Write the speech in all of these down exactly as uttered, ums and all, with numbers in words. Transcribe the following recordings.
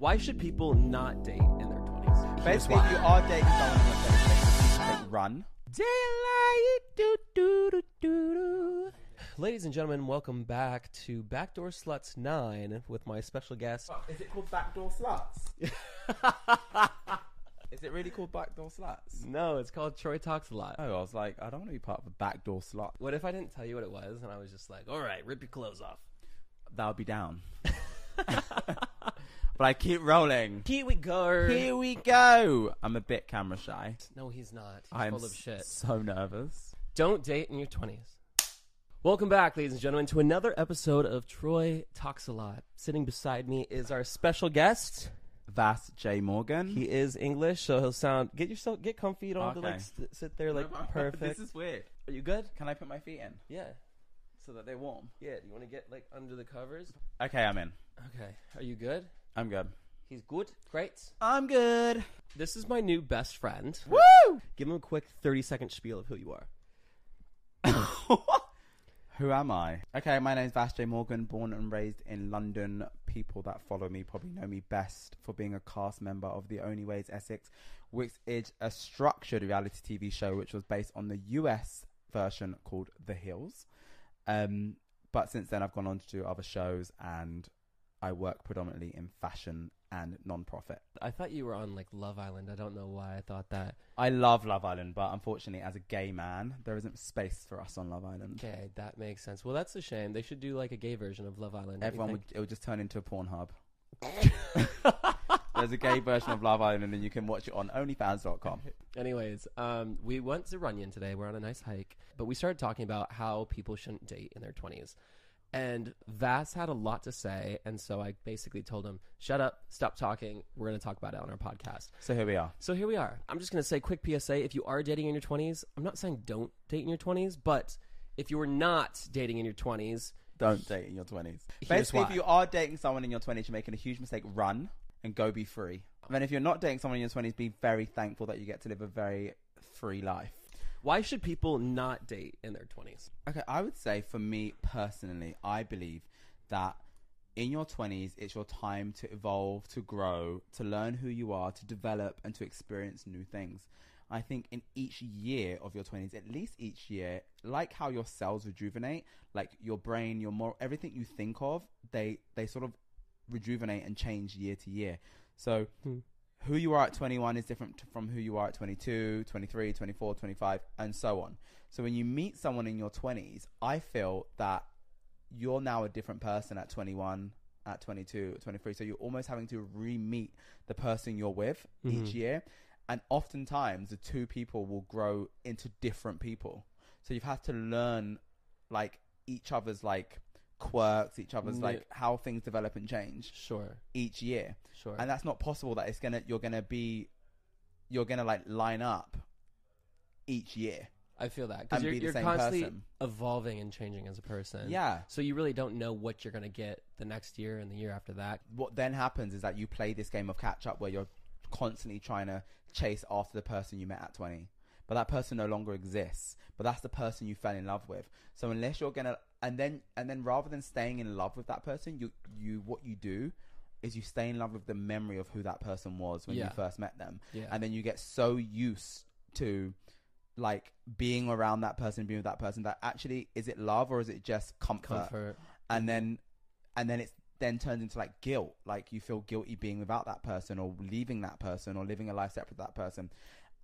Why should people not date in their twenties? Basically, if you are dating someone in your twenties, they run. Daylight, do, do, do, do, do. Ladies and gentlemen, welcome back to Backdoor Sluts nine with my special guest. Oh, is it called Backdoor Sluts? Is it really called Backdoor Sluts? No, it's called Troy Talks a Lot. Oh, I was like, I don't want to be part of a Backdoor Slut. What if I didn't tell you what it was and I was just like, all right, rip your clothes off? That would be down. But I keep rolling. Here we go. Here we go. I'm a bit camera shy. No, he's not. He's I'm full of shit. So nervous. Don't date in your twenties. Welcome back, ladies and gentlemen, to another episode of Troy Talks a Lot. Sitting beside me is our special guest, Vas J. Morgan. He is English, so he'll sound. Get yourself get comfy. You don't okay. have to like st sit there like no, perfect. This is weird. Are you good? Can I put my feet in? Yeah, so that they're warm. Yeah. You want to get like under the covers? Okay, I'm in. Okay. Are you good? I'm good. He's good. Great. I'm good. This is my new best friend. Woo! Give him a quick thirty second spiel of who you are. Who am I? Okay, my name's Vas J. Morgan, born and raised in London. People that follow me probably know me best for being a cast member of The Only Way Is Essex, which is a structured reality T V show which was based on the U S version called The Hills. Um, but since then, I've gone on to do other shows and I work predominantly in fashion and non-profit. I thought you were on like Love Island. I don't know why I thought that. I love Love Island, but unfortunately as a gay man, there isn't space for us on Love Island. Okay, that makes sense. Well, that's a shame. They should do like a gay version of Love Island. Everyone would, it would just turn into a porn hub. There's a gay version of Love Island and you can watch it on OnlyFans dot com. Anyways, um, we went to Runyon today. We're on a nice hike, but we started talking about how people shouldn't date in their twenties. And Vas had a lot to say, and so I basically told him, shut up, stop talking, we're going to talk about it on our podcast. So here we are. So here we are. I'm just going to say, quick P S A, if you are dating in your twenties, I'm not saying don't date in your twenties, but if you are not dating in your twenties... Don't date in your twenties. Basically, if you are dating someone in your twenties, you're making a huge mistake, run and go be free. And then if you're not dating someone in your twenties, be very thankful that you get to live a very free life. Why should people not date in their twenties? Okay, I would say for me personally, I believe that in your twenties, it's your time to evolve, to grow, to learn who you are, to develop and to experience new things. I think in each year of your twenties, at least each year, like how your cells rejuvenate, like your brain, your moral, everything you think of, they, they sort of rejuvenate and change year to year. So... Mm. Who you are at twenty-one is different from who you are at twenty-two, twenty-three, twenty-four, twenty-five, and so on. So when you meet someone in your twenties, I feel that you're now a different person at twenty-one, at twenty-two, at twenty-three. So you're almost having to re-meet the person you're with mm-hmm. each year. And oftentimes, the two people will grow into different people. So you've had to learn, like, each other's, like... quirks, each other's like how things develop and change sure each year sure and that's not possible that it's gonna you're gonna be you're gonna like line up each year. I feel that because you're, be you're constantly person. evolving and changing as a person. Yeah, so you really don't know what you're gonna get the next year and the year after that. What then happens is that you play this game of catch up where you're constantly trying to chase after the person you met at twenty, but that person no longer exists, but that's the person you fell in love with. So unless you're gonna And then, and then, rather than staying in love with that person, you, you, what you do is you stay in love with the memory of who that person was when yeah. you first met them, yeah. and then you get so used to, like, being around that person, being with that person. That actually, is it love or is it just comfort? Comfort. And then, and then it's then turns into like guilt. Like you feel guilty being without that person, or leaving that person, or living a life separate from that person.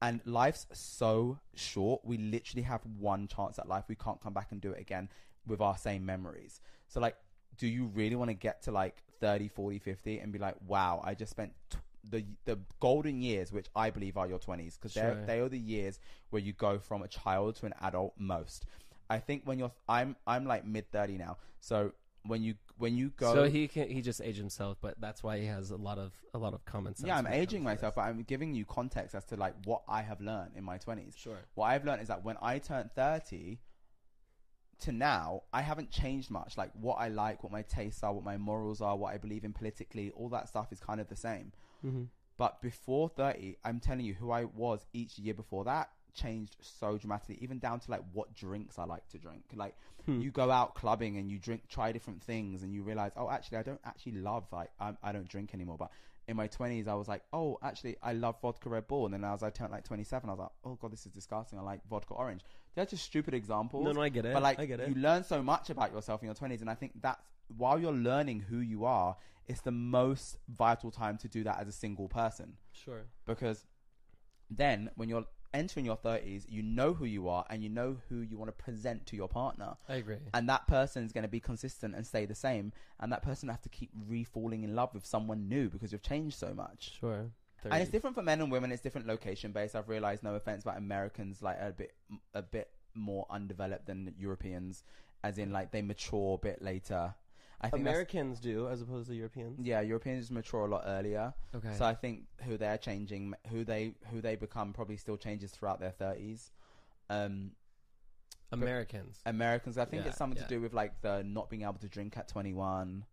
And life's so short. We literally have one chance at life. We can't come back and do it again with our same memories. So like, do you really want to get to like thirty, forty, fifty and be like, wow, I just spent t the the golden years, which I believe are your twenties, because sure. they are the years where you go from a child to an adult most. I think when you're, I'm I'm like mid thirty now. So when you when you go, so he can he just aged himself, but that's why he has a lot of a lot of common sense. Yeah, I'm aging myself, but I'm giving you context as to like what I have learned in my twenties. Sure, what I've learned is that when I turned thirty. To now, I haven't changed much. Like what I like, what my tastes are, what my morals are, what I believe in politically, all that stuff is kind of the same. Mm-hmm. But before thirty, I'm telling you who I was each year before that changed so dramatically, even down to like what drinks I like to drink. Like hmm. you go out clubbing and you drink, try different things, and you realize, oh, actually I don't actually love, like I'm, I don't drink anymore. But in my twenties, I was like, oh, actually I love vodka Red Bull. And then as I turned like twenty-seven, I was like, oh God, this is disgusting. I like vodka orange. They're just stupid examples. No, no, I get it. But like, I get it. You learn so much about yourself in your twenties. And I think that's, while you're learning who you are, it's the most vital time to do that as a single person. Sure. Because then when you're entering your thirties, you know who you are and you know who you want to present to your partner. I agree. And that person is going to be consistent and stay the same. And that person has to keep re-falling in love with someone new because you've changed so much. Sure. thirties. And it's different for men and women. It's different location based. I've realized, no offense, but Americans like are a bit, a bit more undeveloped than Europeans, as in like they mature a bit later. I think Americans do, as opposed to Europeans. Yeah, Europeans mature a lot earlier. Okay. So I think who they're changing, who they who they become, probably still changes throughout their thirties. Um, Americans. Americans. I think yeah, it's something yeah. to do with like the not being able to drink at twenty-one.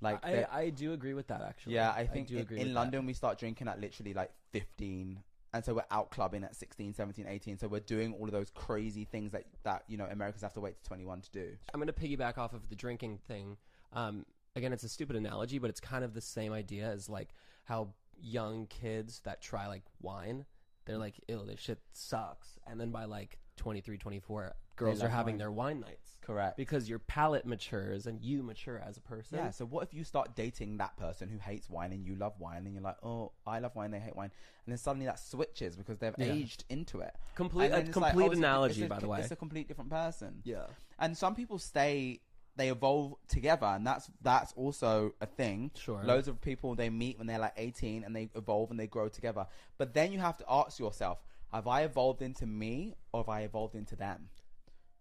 Like I, I do agree with that actually. Yeah, I think I do in, agree in with London that. We start drinking at literally like fifteen. And so we're out clubbing at sixteen, seventeen, eighteen. So we're doing all of those crazy things that, that you know, Americans have to wait to twenty-one to do. I'm going to piggyback off of the drinking thing. Um, again, it's a stupid analogy, but it's kind of the same idea as, like, how young kids that try, like, wine, they're like, ew, this shit sucks. And then by, like, twenty-three, twenty-four, girls are having wine. Their wine nights. Correct. Because your palate matures and you mature as a person. Yeah, so what if you start dating that person who hates wine and you love wine and you're like, oh, I love wine, they hate wine. And then suddenly that switches because they've yeah. aged into it. Complete, a complete like, oh, analogy, a, a, by the way. It's a complete different person. Yeah. And some people stay... They evolve together, and that's that's also a thing. Sure. Loads of people, they meet when they're like eighteen, and they evolve and they grow together. But then you have to ask yourself, have I evolved into me, or have I evolved into them?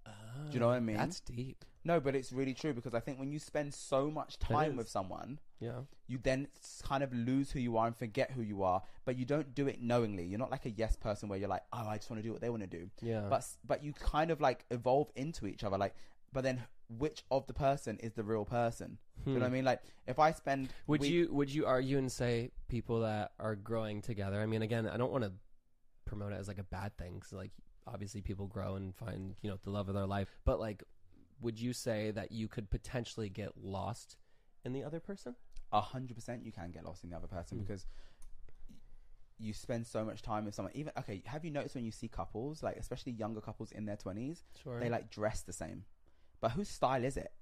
Oh, do you know what I mean? That's deep. No, but it's really true, because I think when you spend so much time with someone, yeah, you then kind of lose who you are and forget who you are, but you don't do it knowingly. You're not like a yes person where you're like, oh, I just want to do what they want to do. Yeah. But, but you kind of like evolve into each other, like, but then... which of the person is the real person? Hmm. Do you know what I mean? Like, if I spend... Would week- you would you argue and say people that are growing together? I mean, again, I don't want to promote it as, like, a bad thing, because, like, obviously people grow and find, you know, the love of their life. But, like, would you say that you could potentially get lost in the other person? A hundred percent you can get lost in the other person, hmm. because... you spend so much time with someone. Even okay, have you noticed when you see couples, like, especially younger couples in their twenties, sure. they, like, dress the same. But whose style is it?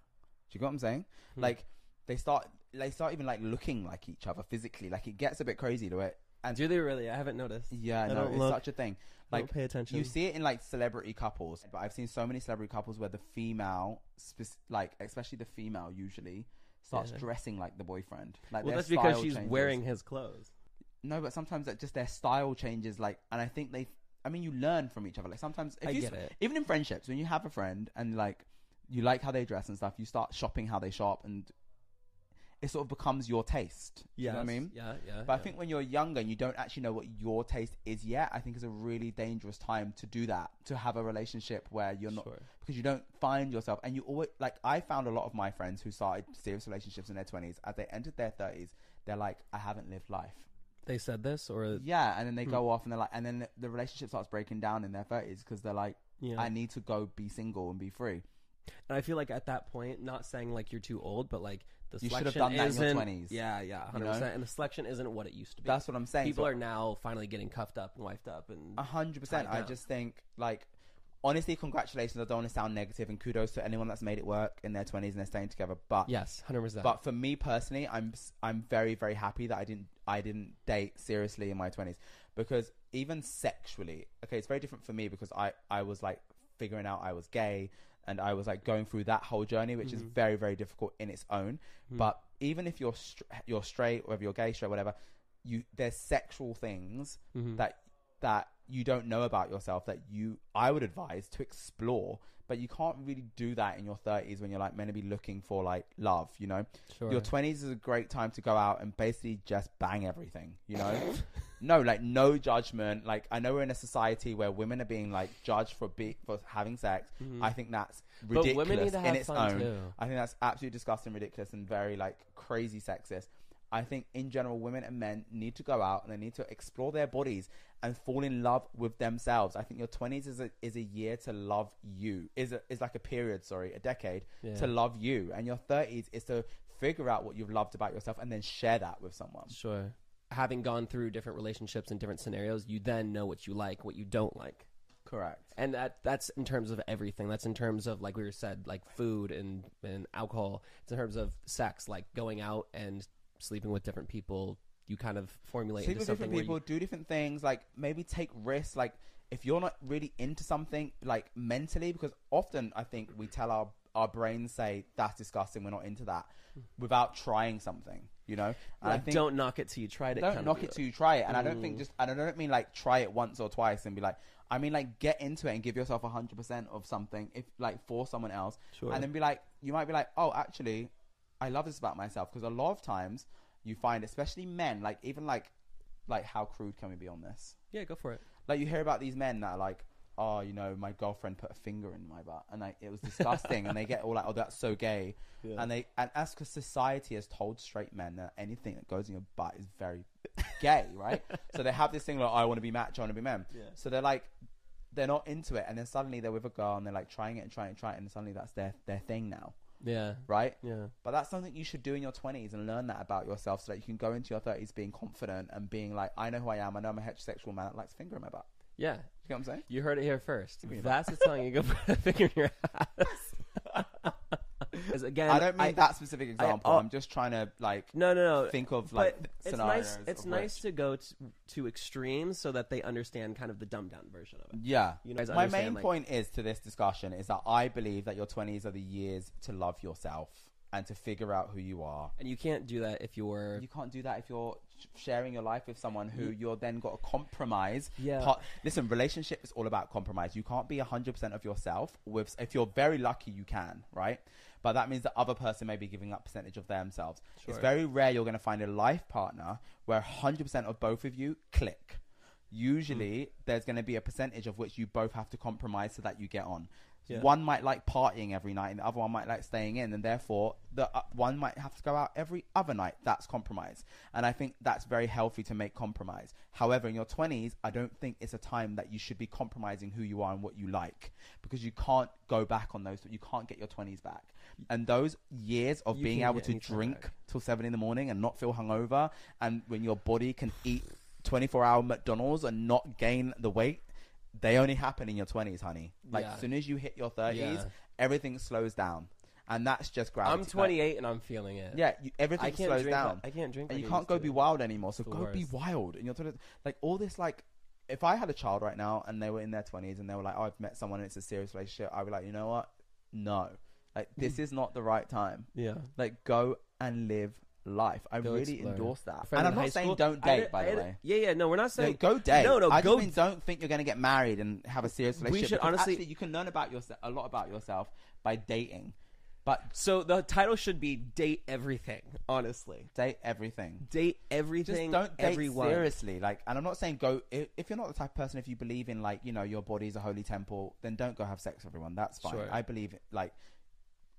Do you get what I'm saying? Hmm. Like, they start, they start even like looking like each other physically. Like, it gets a bit crazy to it. And do they really? I haven't noticed. Yeah, I no, don't it's look, such a thing. Like, don't pay attention. You see it in like celebrity couples, but I've seen so many celebrity couples where the female, spe- like especially the female, usually starts yeah. dressing like the boyfriend. Like, well, that's because she's changes. Wearing his clothes. No, but sometimes that just their style changes. Like, and I think they, I mean, you learn from each other. Like sometimes, if I you, get it. Even in friendships, when you have a friend and like. You like how they dress and stuff. You start shopping how they shop, and it sort of becomes your taste. Yes. You know what I mean? Yeah, yeah. But yeah. I think when you're younger and you don't actually know what your taste is yet, I think it's a really dangerous time to do that, to have a relationship where you're not, sure. because you don't find yourself. And you always, like, I found a lot of my friends who started serious relationships in their twenties, as they entered their thirties, they're like, I haven't lived life. They said this, or yeah, and then they hmm. go off and they're like, and then the relationship starts breaking down in their thirties because they're like, yeah. I need to go be single and be free. And I feel like at that point, not saying like you're too old, but like the selection you should have done that in your twenties. Yeah, yeah, one hundred percent. You know? And the selection isn't what it used to be. That's what I'm saying. People so, are now finally getting cuffed up and wifed up. And one hundred percent. I just think, like, honestly, congratulations. I don't want to sound negative, and kudos to anyone that's made it work in their twenties and they're staying together. But yes, one hundred percent. But for me personally, I'm I'm very, very happy that I didn't I didn't date seriously in my twenties, because even sexually, okay, it's very different for me, because I, I was like figuring out I was gay. And I was like going through that whole journey, which mm-hmm. is very, very difficult in its own. Mm-hmm. But even if you're str- you're straight, whether you're gay, straight, whatever, you there's sexual things mm-hmm. that that you don't know about yourself that you I would advise to explore. But you can't really do that in your thirties when you're like meant to be looking for like love, you know? Sure. Your twenties is a great time to go out and basically just bang everything, you know? No, like no judgment. Like, I know we're in a society where women are being like judged for be- for having sex. Mm-hmm. I think that's ridiculous, but women need to have in its fun own. Too. I think that's absolutely disgusting, ridiculous, and very like crazy sexist. I think in general, women and men need to go out and they need to explore their bodies and fall in love with themselves. I think your twenties is a, is a year to love you, is a, is like a period, sorry, a decade yeah. to love you. And your thirties is to figure out what you've loved about yourself and then share that with someone. Sure. Having gone through different relationships and different scenarios, you then know what you like, what you don't like. Correct. And that that's in terms of everything. That's in terms of, like we said, like food and, and alcohol. It's in terms of sex, like going out and sleeping with different people. You kind of formulate Sleep into with something different people, you... do different things, like maybe take risks. Like if you're not really into something, like mentally, because often I think we tell our our brains, say that's disgusting, we're not into that, without trying something, you know. And like, I think, don't knock it till you tried it. Don't knock it till you try it. And mm. I don't think just, and I don't mean like try it once or twice and be like, I mean like get into it and give yourself a hundred percent of something, if like for someone else, sure. and then be like, you might be like, oh, actually, I love this about myself. Because a lot of times you find, especially men, like even like, like how crude can we be on this? Yeah, go for it. Like you hear about these men that are like, oh, you know, my girlfriend put a finger in my butt and like, it was disgusting. And they get all like, oh, that's so gay. Yeah. And they, and that's because society has told straight men that anything that goes in your butt is very gay, right? So they have this thing like, oh, I want to be macho, I want to be men. Yeah. So they're like, they're not into it. And then suddenly they're with a girl and they're like trying it and trying it and trying it. And suddenly that's their, their thing now. Yeah. Right? Yeah. But that's something you should do in your twenties and learn that about yourself so that you can go into your thirties being confident and being like, I know who I am. I know I'm a heterosexual man that likes finger in my butt. Yeah. You know what I'm saying? You heard it here first. That's the song you go put a finger in your ass. Again, I don't mean I, that specific example. I, oh, I'm just trying to like no, no, no. think of like but scenarios. It's nice, it's nice to go t- to extremes so that they understand kind of the dumbed down version of it. Yeah. You know, my main like, point is to this discussion is that I believe that your twenties are the years to love yourself and to figure out who you are. And you can't do that if you're... You can't do that if you're sharing your life with someone who you're then got to compromise. Yeah. Part... Listen, relationship is all about compromise. You can't be one hundred percent of yourself. With If you're very lucky, you can, right? But that means the other person may be giving up percentage of themselves. Sure. It's very rare you're going to find a life partner where one hundred percent of both of you click. Usually, mm. there's going to be a percentage of which you both have to compromise so that you get on. Yeah. One might like partying every night and the other one might like staying in, and therefore the uh, one might have to go out every other night. That's compromise. And I think that's very healthy to make compromise. However, in your twenties, I don't think it's a time that you should be compromising who you are and what you like, because you can't go back on those. You can't get your twenties back. And those years of you being able to drink back. till seven in the morning and not feel hungover, and when your body can eat twenty-four hour McDonald's and not gain the weight, they only happen in your twenties, honey. Like, as yeah. soon as you hit your thirties, yeah. everything slows down. And that's just gravity. I'm twenty-eight like, and I'm feeling it. Yeah, you, everything slows down. That. I can't drink. And you can't go be wild anymore. So go be wild. And you're twenties, like, all this, like, if I had a child right now and they were in their twenties and they were like, oh, I've met someone and it's a serious relationship, I'd be like, you know what? No. Like, this is not the right time. Yeah. Like, go and live life. I go really explore. endorse that. And I'm not saying school, don't date, by the way. Yeah, yeah, no, we're not saying... No, go date. No, no, I go... I mean, don't think you're going to get married and have a serious relationship. We should honestly... Actually, you can learn about yourself, a lot about yourself by dating. But So the title should be Date Everything, honestly. Date everything. Date everything, Just don't date everyone. seriously. Like, and I'm not saying go... If, if you're not the type of person, if you believe in, like, you know, your body's a holy temple, then don't go have sex with everyone. That's fine. Sure. I believe, like,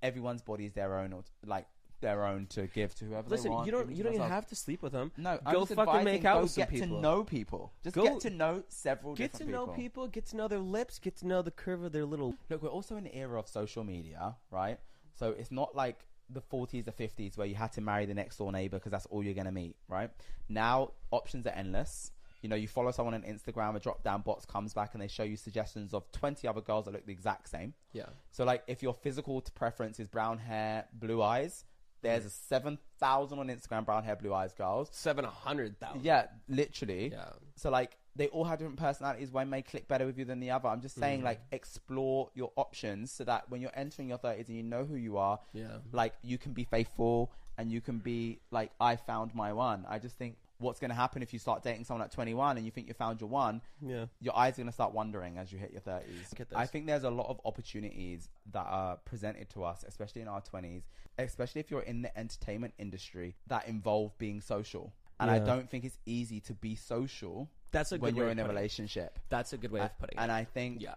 everyone's body is their own, or like, their own to give to whoever Listen, they want. Listen, you don't you don't even have to sleep with them. No, I'm go just fucking make out go with some get people. Get to know people. Just go, get to know several get different people. Get to know people. people, get to know their lips, get to know the curve of their little... Look, we're also in the era of social media, right? So it's not like the forties or fifties where you had to marry the next door neighbor because that's all you're going to meet, right? Now, options are endless. You know, you follow someone on Instagram, a drop-down box comes back and they show you suggestions of twenty other girls that look the exact same. Yeah. So, like, if your physical preference is brown hair, blue eyes... There's a seven thousand on Instagram, brown hair, blue eyes girls. seven hundred thousand. Yeah, literally. Yeah. So, like, they all have different personalities. One may click better with you than the other. I'm just saying, mm-hmm. like, explore your options so that when you're entering your thirties and you know who you are, yeah. like, you can be faithful and you can be, like, I found my one. I just think what's going to happen if you start dating someone at twenty-one and you think you found your one, yeah. your eyes are going to start wandering as you hit your thirties. I think there's a lot of opportunities that are presented to us, especially in our twenties, especially if you're in the entertainment industry, that involve being social. And yeah. I don't think it's easy to be social That's a good when way you're in a relationship. It. That's a good way of putting it. And I think, yeah.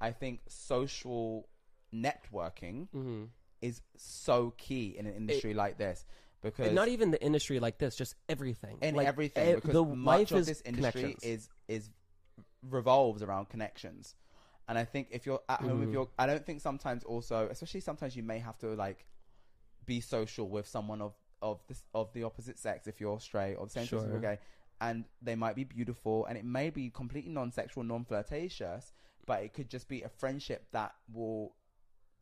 I think social networking mm-hmm. is so key in an industry it, like this. Because and not even the industry like this, just everything. And like, everything. E- because the much of this industry is is revolves around connections. And I think if you're at home mm. with your... I don't think sometimes also, especially sometimes you may have to like be social with someone of, of, this, of the opposite sex if you're straight or the same sex if you're gay. And they might be beautiful and it may be completely non-sexual, non-flirtatious, but it could just be a friendship that will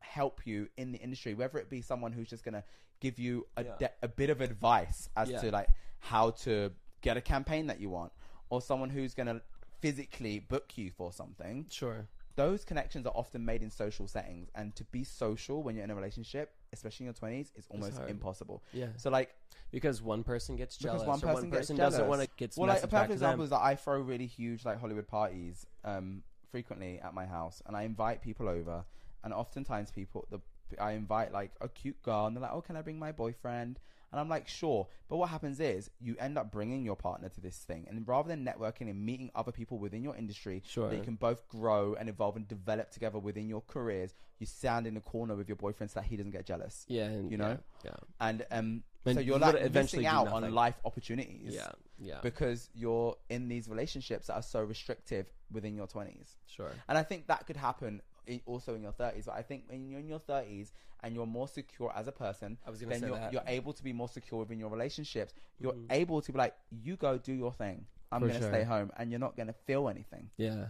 help you in the industry, whether it be someone who's just going to give you a, yeah. de- a bit of advice as yeah. to like how to get a campaign that you want, or someone who's going to physically book you for something. Sure. Those connections are often made in social settings, and to be social when you're in a relationship, especially in your twenties, is almost impossible. Yeah. So like, because one person gets jealous, because one person, one person gets doesn't want to get. Well, like a perfect example is that I throw really huge like Hollywood parties um, frequently at my house, and I invite people over, and oftentimes people, the I invite like a cute girl, and they're like, "Oh, can I bring my boyfriend?" And I'm like, sure. But what happens is you end up bringing your partner to this thing. And rather than networking and meeting other people within your industry, sure. that you can both grow and evolve and develop together within your careers, you stand in the corner with your boyfriend so that he doesn't get jealous. Yeah. And, you know? Yeah. yeah. And um, so you're like eventually missing out on life opportunities. Yeah. Yeah. Because you're in these relationships that are so restrictive within your twenties. Sure. And I think that could happen also in your thirties, but I think when you're in your thirties and you're more secure as a person, I was gonna then say you're, that. you're able to be more secure within your relationships. You're mm-hmm. able to be like, you go do your thing. I'm For gonna sure. stay home, and you're not gonna feel anything. Yeah,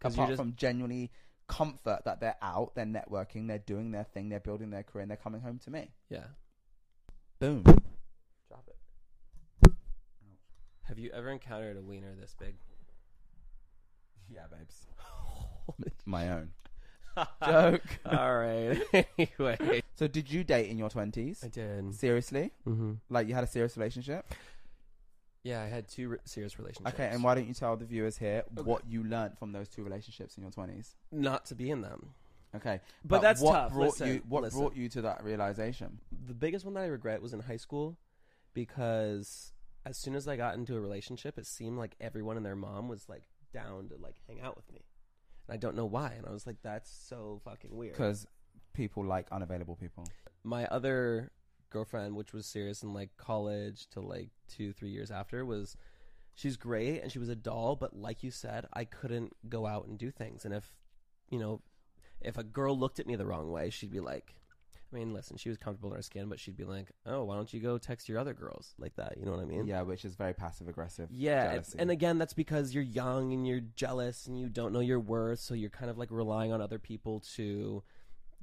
apart just... from genuinely comfort that they're out, they're networking, they're doing their thing, they're building their career, and they're coming home to me. Yeah. Boom. Drop it. Have you ever encountered a wiener this big? Yeah, babes. My own. Joke. All right. Anyway. So did you date in your twenties? I did. Seriously? Mm-hmm. Like you had a serious relationship? Yeah, I had two re- serious relationships. Okay, and why don't you tell the viewers here okay. what you learned from those two relationships in your twenties? Not to be in them. Okay. But, but that's what tough. Brought listen, you, what listen. brought you to that realization? The biggest one that I regret was in high school, because as soon as I got into a relationship, it seemed like everyone and their mom was like down to like hang out with me. I don't know why. And I was like, that's so fucking weird. Because people like unavailable people. My other girlfriend, which was serious in like college to like two, three years after, was she's great and she was a doll. But like you said, I couldn't go out and do things. And if, you know, if a girl looked at me the wrong way, she'd be like, I mean, listen, she was comfortable in her skin, but she'd be like, oh, why don't you go text your other girls like that? You know what I mean? Yeah, which is very passive-aggressive. Yeah, and, and again, that's because you're young and you're jealous and you don't know your worth, so you're kind of like relying on other people to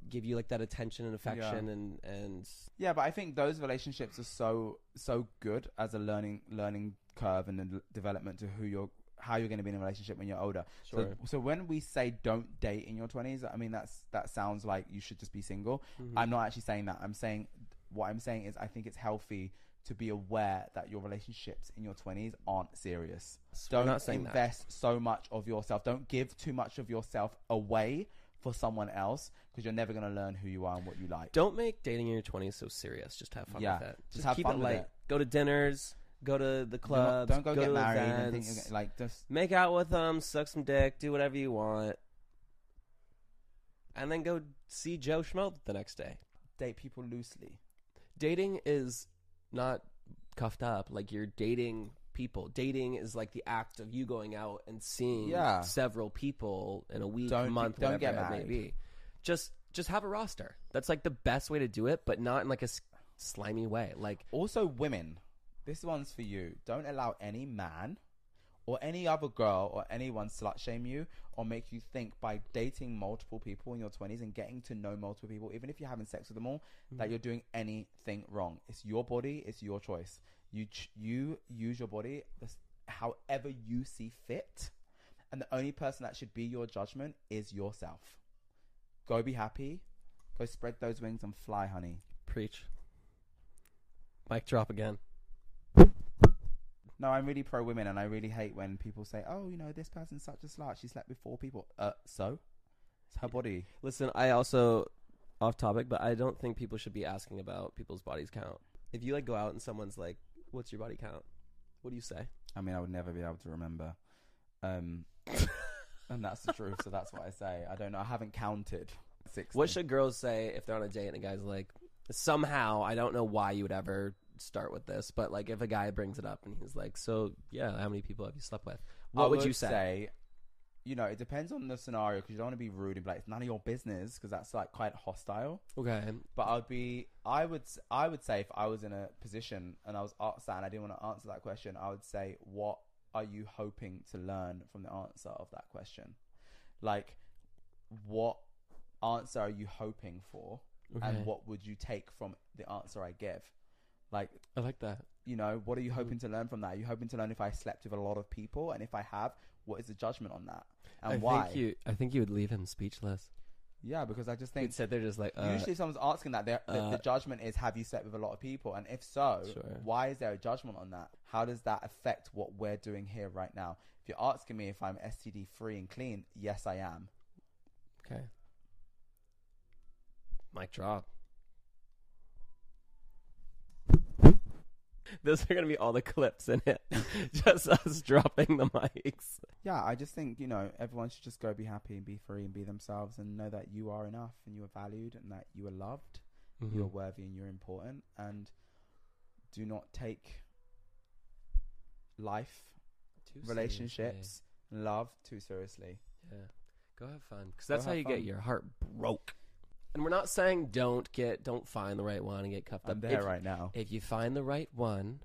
give you like that attention and affection yeah. and, and... Yeah, but I think those relationships are so so good as a learning learning curve and a development to who you're, how you're going to be in a relationship when you're older. Sure. So, so when we say don't date in your twenties, I mean, that's that sounds like you should just be single. Mm-hmm. I'm not actually saying that. I'm saying, what I'm saying is I think it's healthy to be aware that your relationships in your twenties aren't serious. Don't invest that. so much of yourself. Don't give too much of yourself away for someone else, because you're never going to learn who you are and what you like. Don't make dating in your twenties so serious. Just have fun yeah. with that. Just, just have keep fun it with light. It. Go to dinners. Go to the club. Don't go, go get married. Events, and think you're gonna, like, just make out with them, suck some dick, do whatever you want, and then go see Joe Schmo the next day. Date people loosely. Dating is not cuffed up. Like, you're dating people. Dating is like the act of you going out and seeing yeah. several people in a week, don't, month, don't whatever get married. It may be. Just, just have a roster. That's like the best way to do it, but not in like a slimy way. Like, also women. This one's for you. Don't allow any man or any other girl or anyone slut shame you or make you think by dating multiple people in your twenties and getting to know multiple people, even if you're having sex with them all, mm-hmm. that you're doing anything wrong. It's your body. It's your choice. You ch- you use your body however you see fit. And the only person that should be your judgment is yourself. Go be happy. Go spread those wings and fly, honey. Preach. Mic drop again. No, I'm really pro women, and I really hate when people say, "Oh, you know, this person's such a slut. She slept with four people." Uh, so it's her body. Listen, I also off topic, but I don't think people should be asking about people's bodies count. If you like go out and someone's like, "What's your body count?" What do you say? I mean, I would never be able to remember, um, and that's the truth. So that's what I say. I don't know. I haven't counted. sixty What should girls say if they're on a date and a guy's like, "Somehow, I don't know why you would ever start with this, but like if a guy brings it up and he's like, so yeah, how many people have you slept with? What I would, would you say? say? You know, it depends on the scenario, because you don't want to be rude and be like, it's none of your business, because that's like quite hostile. Okay. But I'd be, I would, I would say if I was in a position and I was asked that and I didn't want to answer that question, I would say, what are you hoping to learn from the answer of that question? Like, what answer are you hoping for? Okay. And what would you take from the answer I give? Like, I like that. You know, what are you hoping to learn from that? Are you hoping to learn if I slept with a lot of people? And if I have, what is the judgment on that? And I why? Think you, I think you would leave him speechless. Yeah, because I just think... You'd say they're just like... Uh, usually someone's asking that. The, uh, the judgment is, have you slept with a lot of people? And if so, sure. Why is there a judgment on that? How does that affect what we're doing here right now? If you're asking me if I'm S T D-free and clean, yes, I am. Okay. Mic drop. Those are going to be all the clips in it. Just us dropping the mics. Yeah, I just think, you know, everyone should just go be happy and be free and be themselves and know that you are enough and you are valued and that you are loved, mm-hmm. you are worthy and you're important. And do not take life, too relationships, seriously. Love too seriously. Yeah. Go have fun. Because that's how you fun. Get your heart broke. And we're not saying don't get, don't find the right one and get cuffed I'm up. I'm there if, right now. If you find the right one,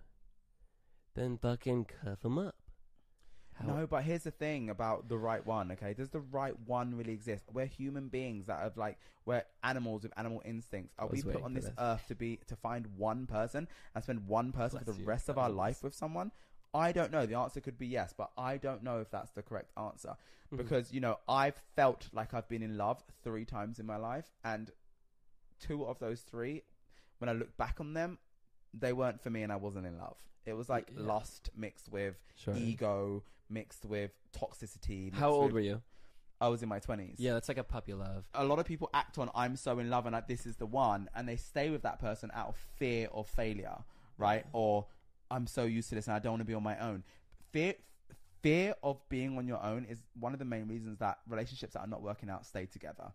then fucking cuff them up. How no, but here's the thing about the right one, okay? Does the right one really exist? We're human beings that have like, we're animals with animal instincts. Are we put on this, this earth to be, to find one person and spend one person Bless for the you, rest of our life with someone? I don't know. The answer could be yes, but I don't know if that's the correct answer mm-hmm. because, you know, I've felt like I've been in love three times in my life, and two of those three, when I look back on them, they weren't for me and I wasn't in love. It was like yeah. lust mixed with sure. ego, mixed with toxicity. Mixed How old with, were you? I was in my twenties. Yeah, that's like a puppy love. A lot of people act on I'm so in love and like, this is the one, and they stay with that person out of fear of failure, right? Yeah. Or... I'm so used to this and I don't want to be on my own. Fear fear of being on your own is one of the main reasons that relationships that are not working out stay together.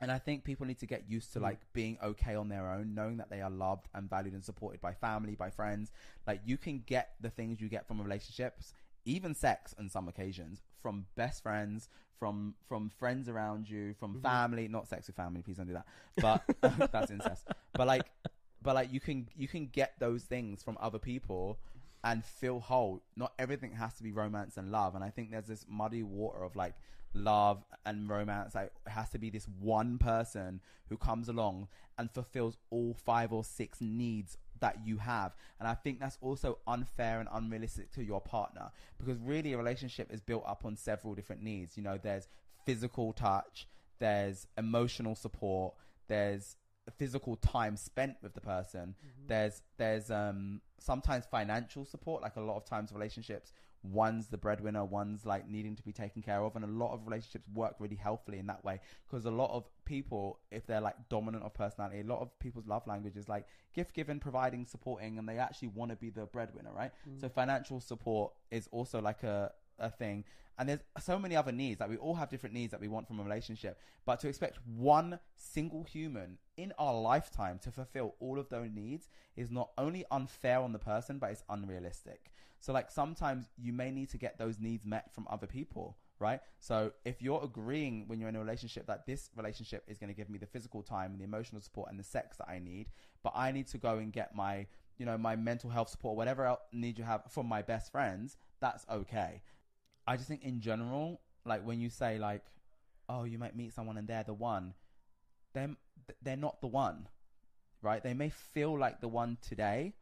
And I think people need to get used to like being okay on their own, knowing that they are loved and valued and supported by family, by friends. Like you can get the things you get from relationships, even sex on some occasions, from best friends, from from friends around you, from mm-hmm. family, not sex with family, please don't do that. But that's incest. But like But like you can you can get those things from other people and feel whole. Not everything has to be romance and love. And I think there's this muddy water of like love and romance. Like it has to be this one person who comes along and fulfills all five or six needs that you have. And I think that's also unfair and unrealistic to your partner, because really a relationship is built up on several different needs. You know, there's physical touch, there's emotional support, there's physical time spent with the person, mm-hmm. there's there's um sometimes financial support. Like a lot of times relationships, one's the breadwinner, one's like needing to be taken care of, and a lot of relationships work really healthily in that way, because a lot of people, if they're like dominant of personality, a lot of people's love language is like gift giving, providing, supporting, and they actually want to be the breadwinner, right? Mm-hmm. So financial support is also like a a thing. And there's so many other needs that like we all have different needs that we want from a relationship, but to expect one single human in our lifetime to fulfill all of those needs is not only unfair on the person, but it's unrealistic. So like sometimes you may need to get those needs met from other people, right? So if you're agreeing when you're in a relationship that this relationship is going to give me the physical time and the emotional support and the sex that I need, but I need to go and get my, you know, my mental health support, whatever else need you have from my best friends, that's okay. I just think in general, like when you say like, oh, you might meet someone and they're the one, they're, they're not the one, right? They may feel like the one today,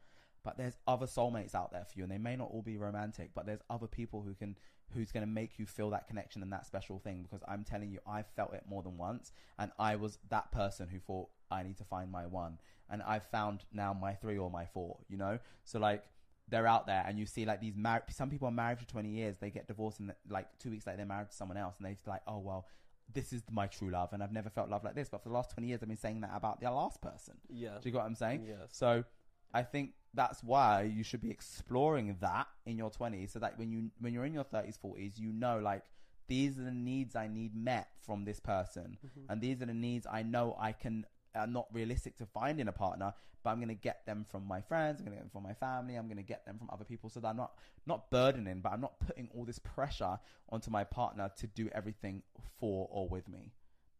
but there's other soulmates out there for you, and they may not all be romantic, but there's other people who can, who's going to make you feel that connection and that special thing. Because I'm telling you, I felt it more than once, and I was that person who thought I need to find my one, and I've found now my three or my four, you know? So like, they're out there, and you see like these mar- some people are married for twenty years, they get divorced, and like two weeks later they're married to someone else, and they're like, oh well, this is my true love, and I've never felt love like this, but for the last twenty years I've been saying that about the last person. Yeah, do you get what I'm saying? Yes. So I think that's why you should be exploring that in your twenties, so that when you when you're in your thirties, forties, you know like, these are the needs I need met from this person, mm-hmm. and these are the needs I know I can are not realistic to find in a partner, but I'm going to get them from my friends, I'm going to get them from my family, I'm going to get them from other people, so that I'm not, not burdening, but I'm not putting all this pressure onto my partner to do everything for or with me,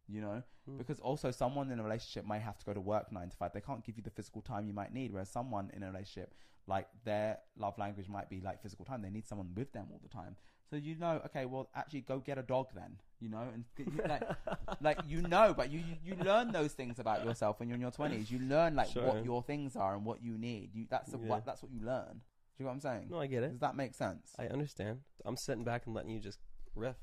you know? Mm. Because also someone in a relationship might have to go to work nine to five. They can't give you the physical time you might need, whereas someone in a relationship, like their love language might be like physical time. They need someone with them all the time. So, you know, okay, well, actually go get a dog then, you know? And like, like you know, but you, you, you learn those things about yourself when you're in your twenties. You learn like sure. what your things are and what you need. You, that's, the, yeah. what, that's what you learn. Do you know what I'm saying? No, I get it. Does that make sense? I understand. I'm sitting back and letting you just riff.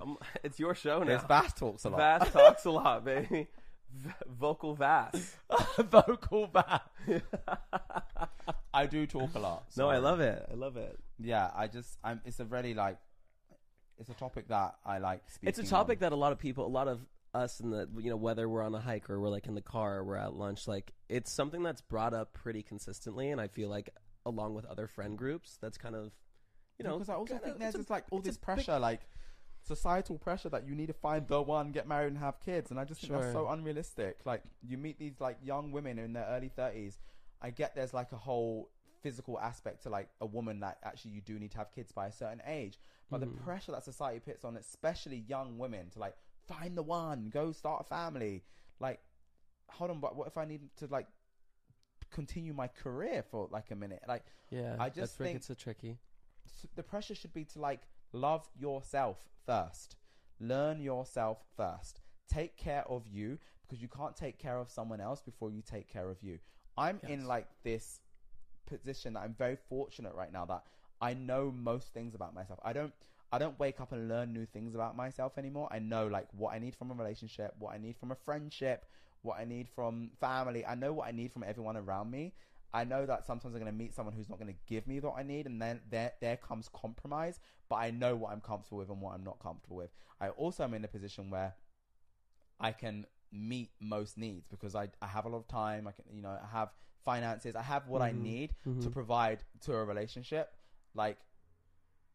I'm, it's your show now. It's Vas Talks a Lot. Vas Talks a Lot, baby. V- vocal Vas. Vocal Vas. I do talk a lot. So. No, I love it. I love it. Yeah, I just, I'm, it's a really like, it's a topic that I like speaking It's a topic on. That a lot of people, a lot of us in the, you know, whether we're on a hike or we're like in the car or we're at lunch, like it's something that's brought up pretty consistently. And I feel like along with other friend groups, that's kind of, you know. Because I also think there's just like all this pressure, big, like. societal pressure that you need to find the one, get married and have kids, and I just think sure. that's so unrealistic. Like you meet these like young women in their early thirties. I get there's like a whole physical aspect to like a woman that actually you do need to have kids by a certain age, but mm. the pressure that society puts on especially young women to like find the one, go start a family, like hold on, but what if I need to like continue my career for like a minute? Like yeah, I just that's think it's so tricky. The pressure should be to like love yourself first. Learn yourself first. Take care of you, because you can't take care of someone else before you take care of you. I'm yes. in like this position that I'm very fortunate right now that I know most things about myself. I don't I don't wake up and learn new things about myself anymore. I know like what I need from a relationship, what I need from a friendship, what I need from family. I know what I need from everyone around me. I know that sometimes I'm going to meet someone who's not going to give me what I need, and then there there comes compromise, but I know what I'm comfortable with and what I'm not comfortable with. I also am in a position where I can meet most needs because I, I have a lot of time, I can, you know, I have finances, I have what mm-hmm. I need mm-hmm. to provide to a relationship, like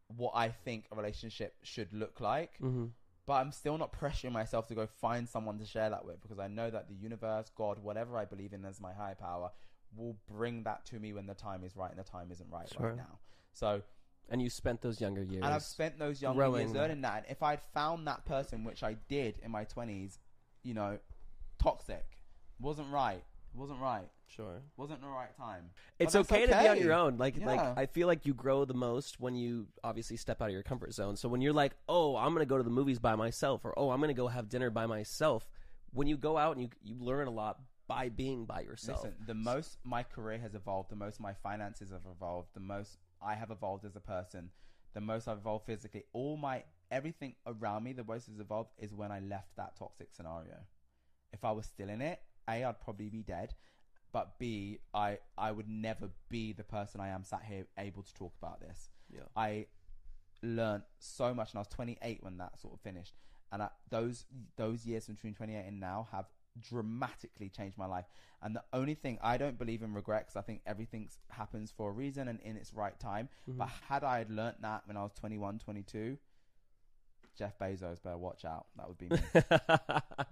what I think a relationship should look like. Mm-hmm. But I'm still not pressuring myself to go find someone to share that with, because I know that the universe, God, whatever I believe in as my higher power, will bring that to me when the time is right, and the time isn't right sure. right now. So, and you spent those younger years, and I've spent those younger years learning that. that. And if I'd found that person, which I did in my twenties, you know, toxic, wasn't right, wasn't right, sure, wasn't the right time. It's okay, okay to be on your own. Like, yeah. like I feel like you grow the most when you obviously step out of your comfort zone. So when you're like, oh, I'm gonna go to the movies by myself, or oh, I'm gonna go have dinner by myself. When you go out and you you learn a lot by being by yourself. Listen, the most my career has evolved, the most my finances have evolved, the most I have evolved as a person, the most I've evolved physically, all my, everything around me, the most has evolved is when I left that toxic scenario. If I was still in it, A, I'd probably be dead, but B, I, I would never be the person I am sat here able to talk about this. Yeah. I learned so much, and I was twenty-eight when that sort of finished. And I, those those years between twenty-eight and now have dramatically changed my life. And the only thing, I don't believe in regret, because I think everything happens for a reason and in its right time. Mm-hmm. But had I had learnt that when I was twenty-one, twenty-two, Jeff Bezos, better watch out. That would be me.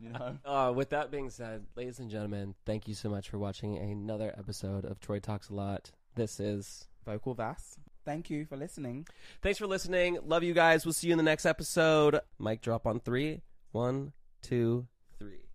You know? Uh, with that being said, ladies and gentlemen, thank you so much for watching another episode of Troy Talks a Lot. This is Vocal Vas. Thank you for listening. Thanks for listening. Love you guys. We'll see you in the next episode. Mic drop on three. One, two, three.